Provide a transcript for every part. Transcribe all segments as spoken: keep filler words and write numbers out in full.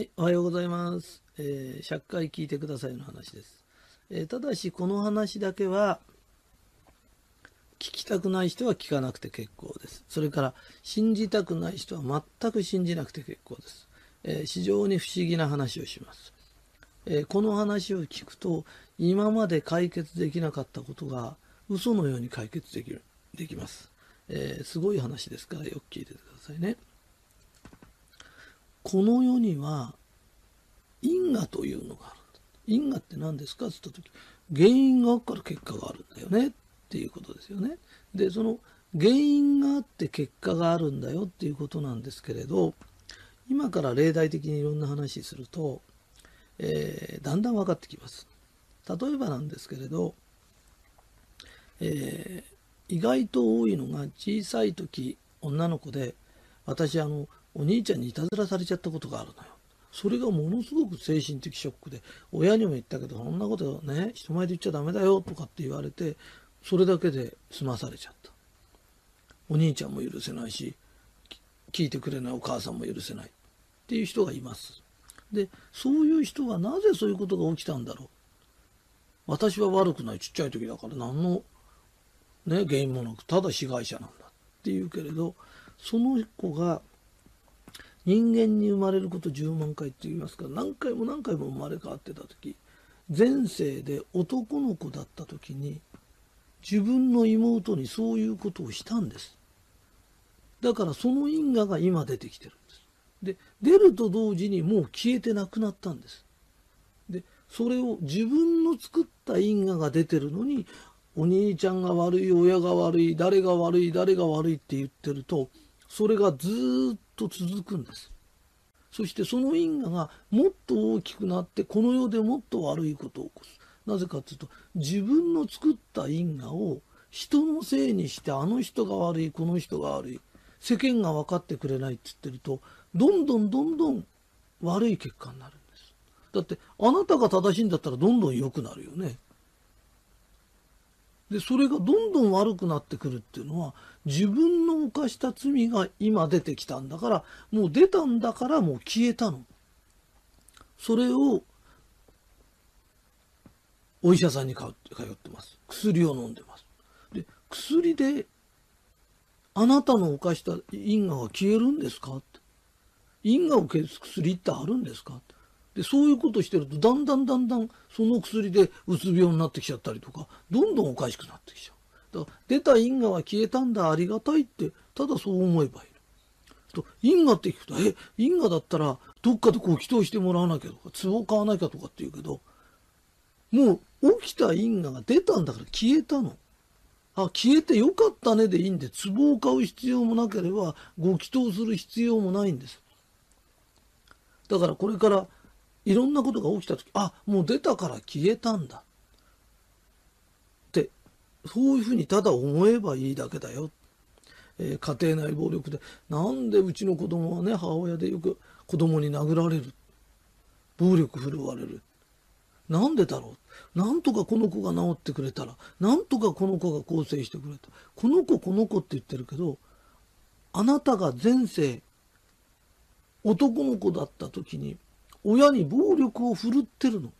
はい、おはようございます。えー、ひゃっかい聞いてくださいの話です。えー、ただしこの話だけは聞きたくない人は聞かなくて結構です。それから信じたくない人は全く信じなくて結構です。えー、非常に不思議な話をします。えー、この話を聞くと今まで解決できなかったことが嘘のように解決できる、できます。えー、すごい話ですからよく聞いててくださいね。この世には因果というのがある。因果って何ですかって言った時、原因があるから結果があるんだよねっていうことですよね。で、その原因があって結果があるんだよっていうことなんですけれど、今から例題的にいろんな話すると、えー、だんだん分かってきます。例えばなんですけれど、えー、意外と多いのが小さい時女の子で、私あのお兄ちゃんにいたずらされちゃったことがあるのよ。それがものすごく精神的ショックで、親にも言ったけど、そんなことね、人前で言っちゃダメだよとかって言われて、それだけで済まされちゃった。お兄ちゃんも許せないし、聞いてくれないお母さんも許せないっていう人がいます。で、そういう人はなぜそういうことが起きたんだろう。私は悪くない、ちっちゃい時だから何の、ね、原因もなく、ただ被害者なんだっていうけれど、その子が、人間に生まれることじゅうまんかいって言いますから何回も何回も生まれ変わってた時、前世で男の子だった時に自分の妹にそういうことをしたんです。だからその因果が今出てきてるんです。で、出ると同時にもう消えてなくなったんです。で、それを自分の作った因果が出てるのに、お兄ちゃんが悪い、親が悪い、誰が悪い、誰が悪いって言ってると、それがずーっと続くんです。そしてその因果がもっと大きくなって、この世でもっと悪いことを起こす。なぜかっていうと、自分の作った因果を人のせいにして、あの人が悪い、この人が悪い、世間が分かってくれないって言ってると、どんどんどんどん悪い結果になるんです。だってあなたが正しいんだったらどんどん良くなるよね。で、それがどんどん悪くなってくるっていうのは、自分の犯した罪が今出てきたんだから、もう出たんだからもう消えたの。それをお医者さんに通ってます。薬を飲んでます。で、薬であなたの犯した因果が消えるんですかって。因果を消す薬ってあるんですかって。で、そういうことしてると、だんだんだんだんその薬でうつ病になってきちゃったりとか、どんどんおかしくなってきちゃう。だから出た因果は消えたんだ、ありがたいって、ただそう思えばいいと。因果って聞くと、え、因果だったらどっかでこう祈祷してもらわなきゃとか、壺買わなきゃとかって言うけど、もう起きた因果が出たんだから消えたの。あ、消えてよかったねでいいんで、壺を買う必要もなければご祈祷する必要もないんです。だからこれからいろんなことが起きた時、あ、もう出たから消えたんだって、そういうふうにただ思えばいいだけだよ。えー、家庭内暴力で、なんでうちの子供はね、母親でよく子供に殴られる、暴力振るわれる、なんでだろう、なんとかこの子が治ってくれたら、なんとかこの子が更生してくれた、この子この子って言ってるけど、あなたが前世男の子だった時に親に暴力を振るってるの。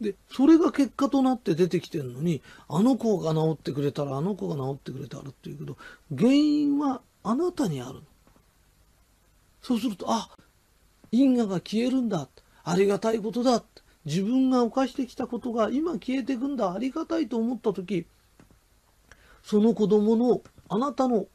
で、それが結果となって出てきてるのに、あの子が治ってくれたら、あの子が治ってくれたらっていうけど、原因はあなたにあるの。そうすると、あ、因果が消えるんだ、ありがたいことだ、自分が犯してきたことが今消えていくんだ、ありがたいと思った時、その子供の、あなたの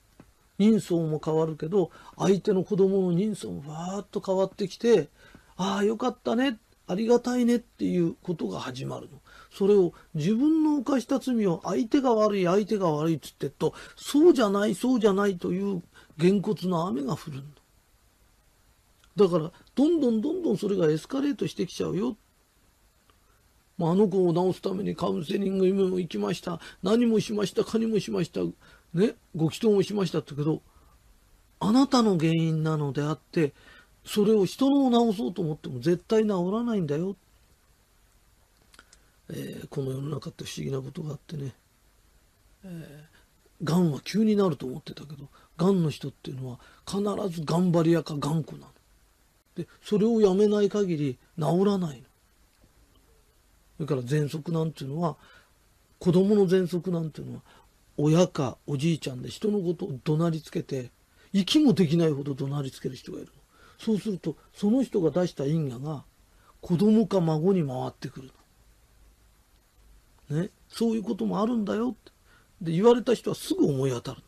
人相も変わるけど、相手の子供の人相もわーっと変わってきて、ああよかったね、ありがたいねっていうことが始まるの。それを自分の犯した罪を相手が悪い、相手が悪いっつってっと、そうじゃないそうじゃないというげんこつの雨が降るの。だからどんどんどんどんそれがエスカレートしてきちゃうよ。まあ、あの子を治すためにカウンセリングにも行きました、何もしました、かにもしましたね、ご祈祷もしましたってけど、あなたの原因なのであって、それを人のを治そうと思っても絶対治らないんだよ。えー、この世の中って不思議なことがあってね、えー、がんは急になると思ってたけど、がんの人っていうのは必ず頑張り屋か頑固なの。でそれをやめない限り治らないの。それから喘息なんていうのは、子供の喘息なんていうのは、親かおじいちゃんで人のことを怒鳴りつけて、息もできないほど怒鳴りつける人がいるの。そうするとその人が出した因果が子供か孫に回ってくるの、ね、そういうこともあるんだよってで言われた人はすぐ思い当たる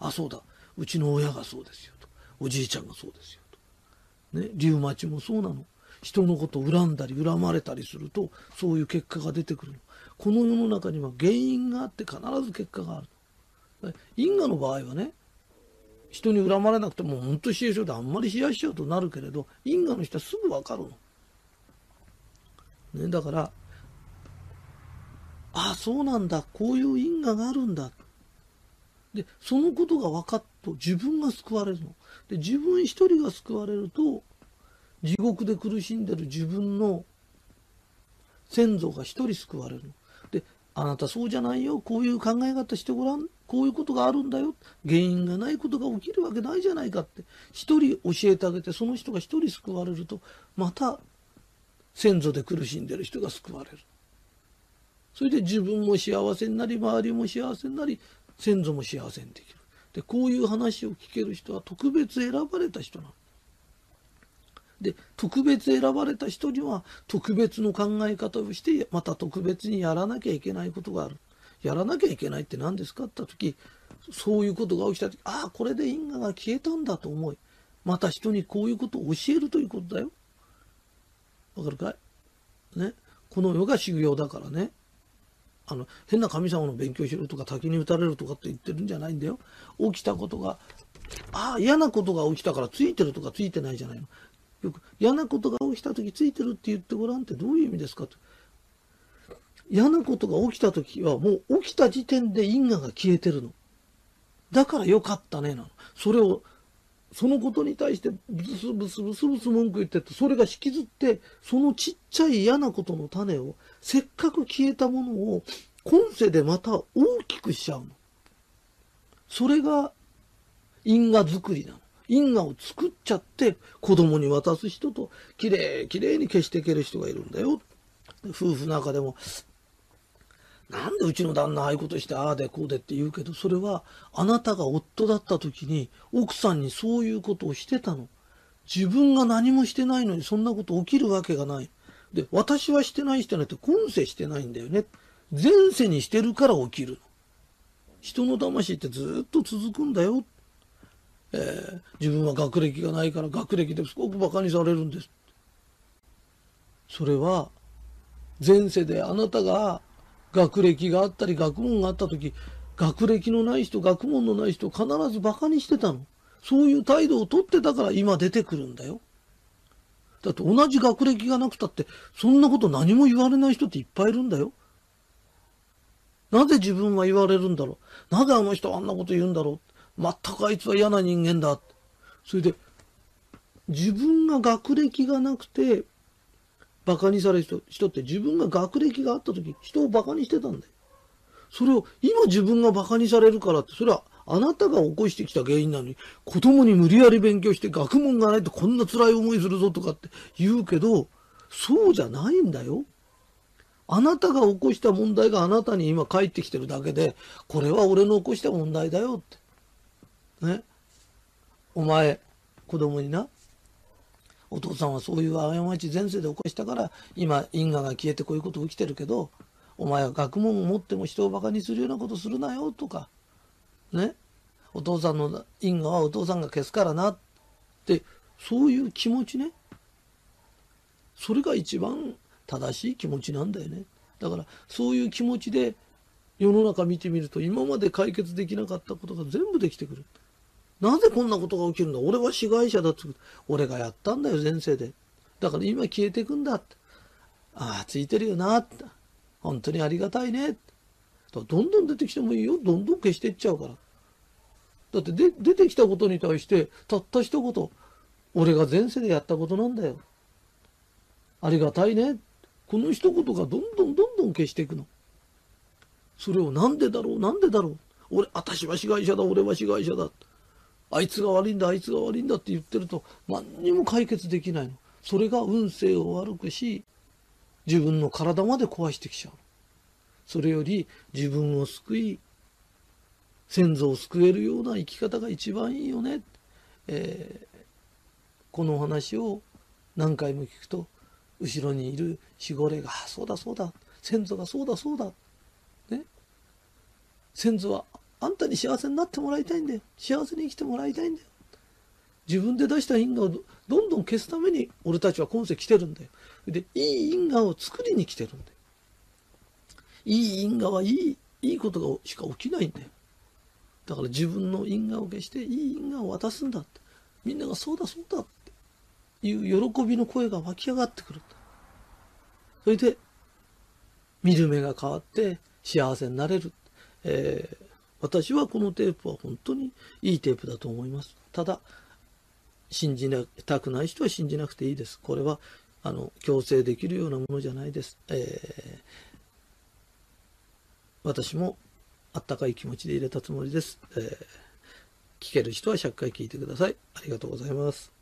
の。あ、そうだ、うちの親がそうですよと、おじいちゃんがそうですよと、ね、リウマチもそうなの。人のことを恨んだり恨まれたりするとそういう結果が出てくるの。この世の中には原因があって必ず結果があるの。因果の場合はね、人に恨まれなくても本当に冷やしようであんまり冷やしようとなるけれど、因果の人はすぐ分かるの、ね、だからああそうなんだ、こういう因果があるんだ、でそのことが分かっと自分が救われるので、自分一人が救われると地獄で苦しんでる自分の先祖が一人救われるので、あなたそうじゃないよ、こういう考え方してごらん、こういうことがあるんだよ、原因がないことが起きるわけないじゃないかって一人教えてあげて、その人が一人救われるとまた先祖で苦しんでる人が救われる。それで自分も幸せになり、周りも幸せになり、先祖も幸せにできる。でこういう話を聞ける人は特別選ばれた人なの。で特別選ばれた人には特別の考え方をして、また特別にやらなきゃいけないことがある。やらなきゃいけないって何ですかって言った時、そういうことが起きた時、ああこれで因果が消えたんだと思い、また人にこういうことを教えるということだよ。わかるかい、ね、この世が修行だからね、あの変な神様の勉強しろとか滝に打たれるとかって言ってるんじゃないんだよ。起きたことが、ああ嫌なことが起きたからついてるとかついてないじゃないの。よく嫌なことが起きた時ついてるって言ってごらんってどういう意味ですかと。嫌なことが起きた時はもう起きた時点で因果が消えてるのだからよかったねなの。それをそのことに対してブスブスブスブス文句言ってって、それが引きずってそのちっちゃい嫌なことの種を、せっかく消えたものを今世でまた大きくしちゃうの。それが因果作りなの。因果を作っちゃって子供に渡す人と、きれいきれいに消していける人がいるんだよ。夫婦の中でも、なんでうちの旦那ああいうことしてああでこうでって言うけど、それはあなたが夫だった時に奥さんにそういうことをしてたの。自分が何もしてないのにそんなこと起きるわけがない。で私はしてないしてないって、今世してないんだよね。前世にしてるから起きるの。人の魂ってずっと続くんだよ。えー、自分は学歴がないから学歴ですごくバカにされるんです。それは前世であなたが学歴があったり学問があった時、学歴のない人学問のない人必ずバカにしてたの。そういう態度をとってたから今出てくるんだよ。だって同じ学歴がなくたってそんなこと何も言われない人っていっぱいいるんだよ。なぜ自分は言われるんだろう、なぜあの人はあんなこと言うんだろう、全くあいつは嫌な人間だ。それで自分が学歴がなくてバカにされる 人, 人って自分が学歴があった時人をバカにしてたんだよ。それを今自分がバカにされるからって、それはあなたが起こしてきた原因なのに、子供に無理やり勉強して学問がないとこんな辛い思いするぞとかって言うけど、そうじゃないんだよ。あなたが起こした問題があなたに今返ってきてるだけで、これは俺の起こした問題だよってね。お前子供にな、お父さんはそういう過ち前世で起こしたから今因果が消えてこういうこと起きてるけど、お前は学問を持っても人をバカにするようなことするなよとかね、お父さんの因果はお父さんが消すからなって、そういう気持ちね。それが一番正しい気持ちなんだよね。だからそういう気持ちで世の中見てみると、今まで解決できなかったことが全部できてくる。なぜこんなことが起きるんだ、俺は被害者だって、俺がやったんだよ前世で、だから今消えていくんだって、ああついてるよなって、本当にありがたいねって、どんどん出てきてもいいよ、どんどん消していっちゃうから。だってで出てきたことに対してたった一言、俺が前世でやったことなんだよ、ありがたいね、この一言がどんどんどんどん消していくの。それをなんでだろうなんでだろう、俺私は被害者だ俺は被害者だ、あいつが悪いんだあいつが悪いんだって言ってると何にも解決できないの。それが運勢を悪くし自分の体まで壊してきちゃう。それより自分を救い先祖を救えるような生き方が一番いいよね、えー、このお話を何回も聞くと後ろにいる守護霊が「そうだそうだ先祖がそうだそうだ」ね、先祖はあんたに幸せになってもらいたいんだよ、幸せに生きてもらいたいんだよ、自分で出した因果をどんどん消すために俺たちは今世来てるんだよ、でいい因果を作りに来てるんだよ、いい因果はいいいいことしか起きないんだよ、だから自分の因果を消していい因果を渡すんだって、みんながそうだそうだっていう喜びの声が湧き上がってくるんだ。それで見る目が変わって幸せになれる、えー、私はこのテープは本当にいいテープだと思います。ただ信じたくない人は信じなくていいです。これはあの強制できるようなものじゃないです、えー、私もあったかい気持ちで入れたつもりです、えー、聞ける人はひゃっかい聞いてください。ありがとうございます。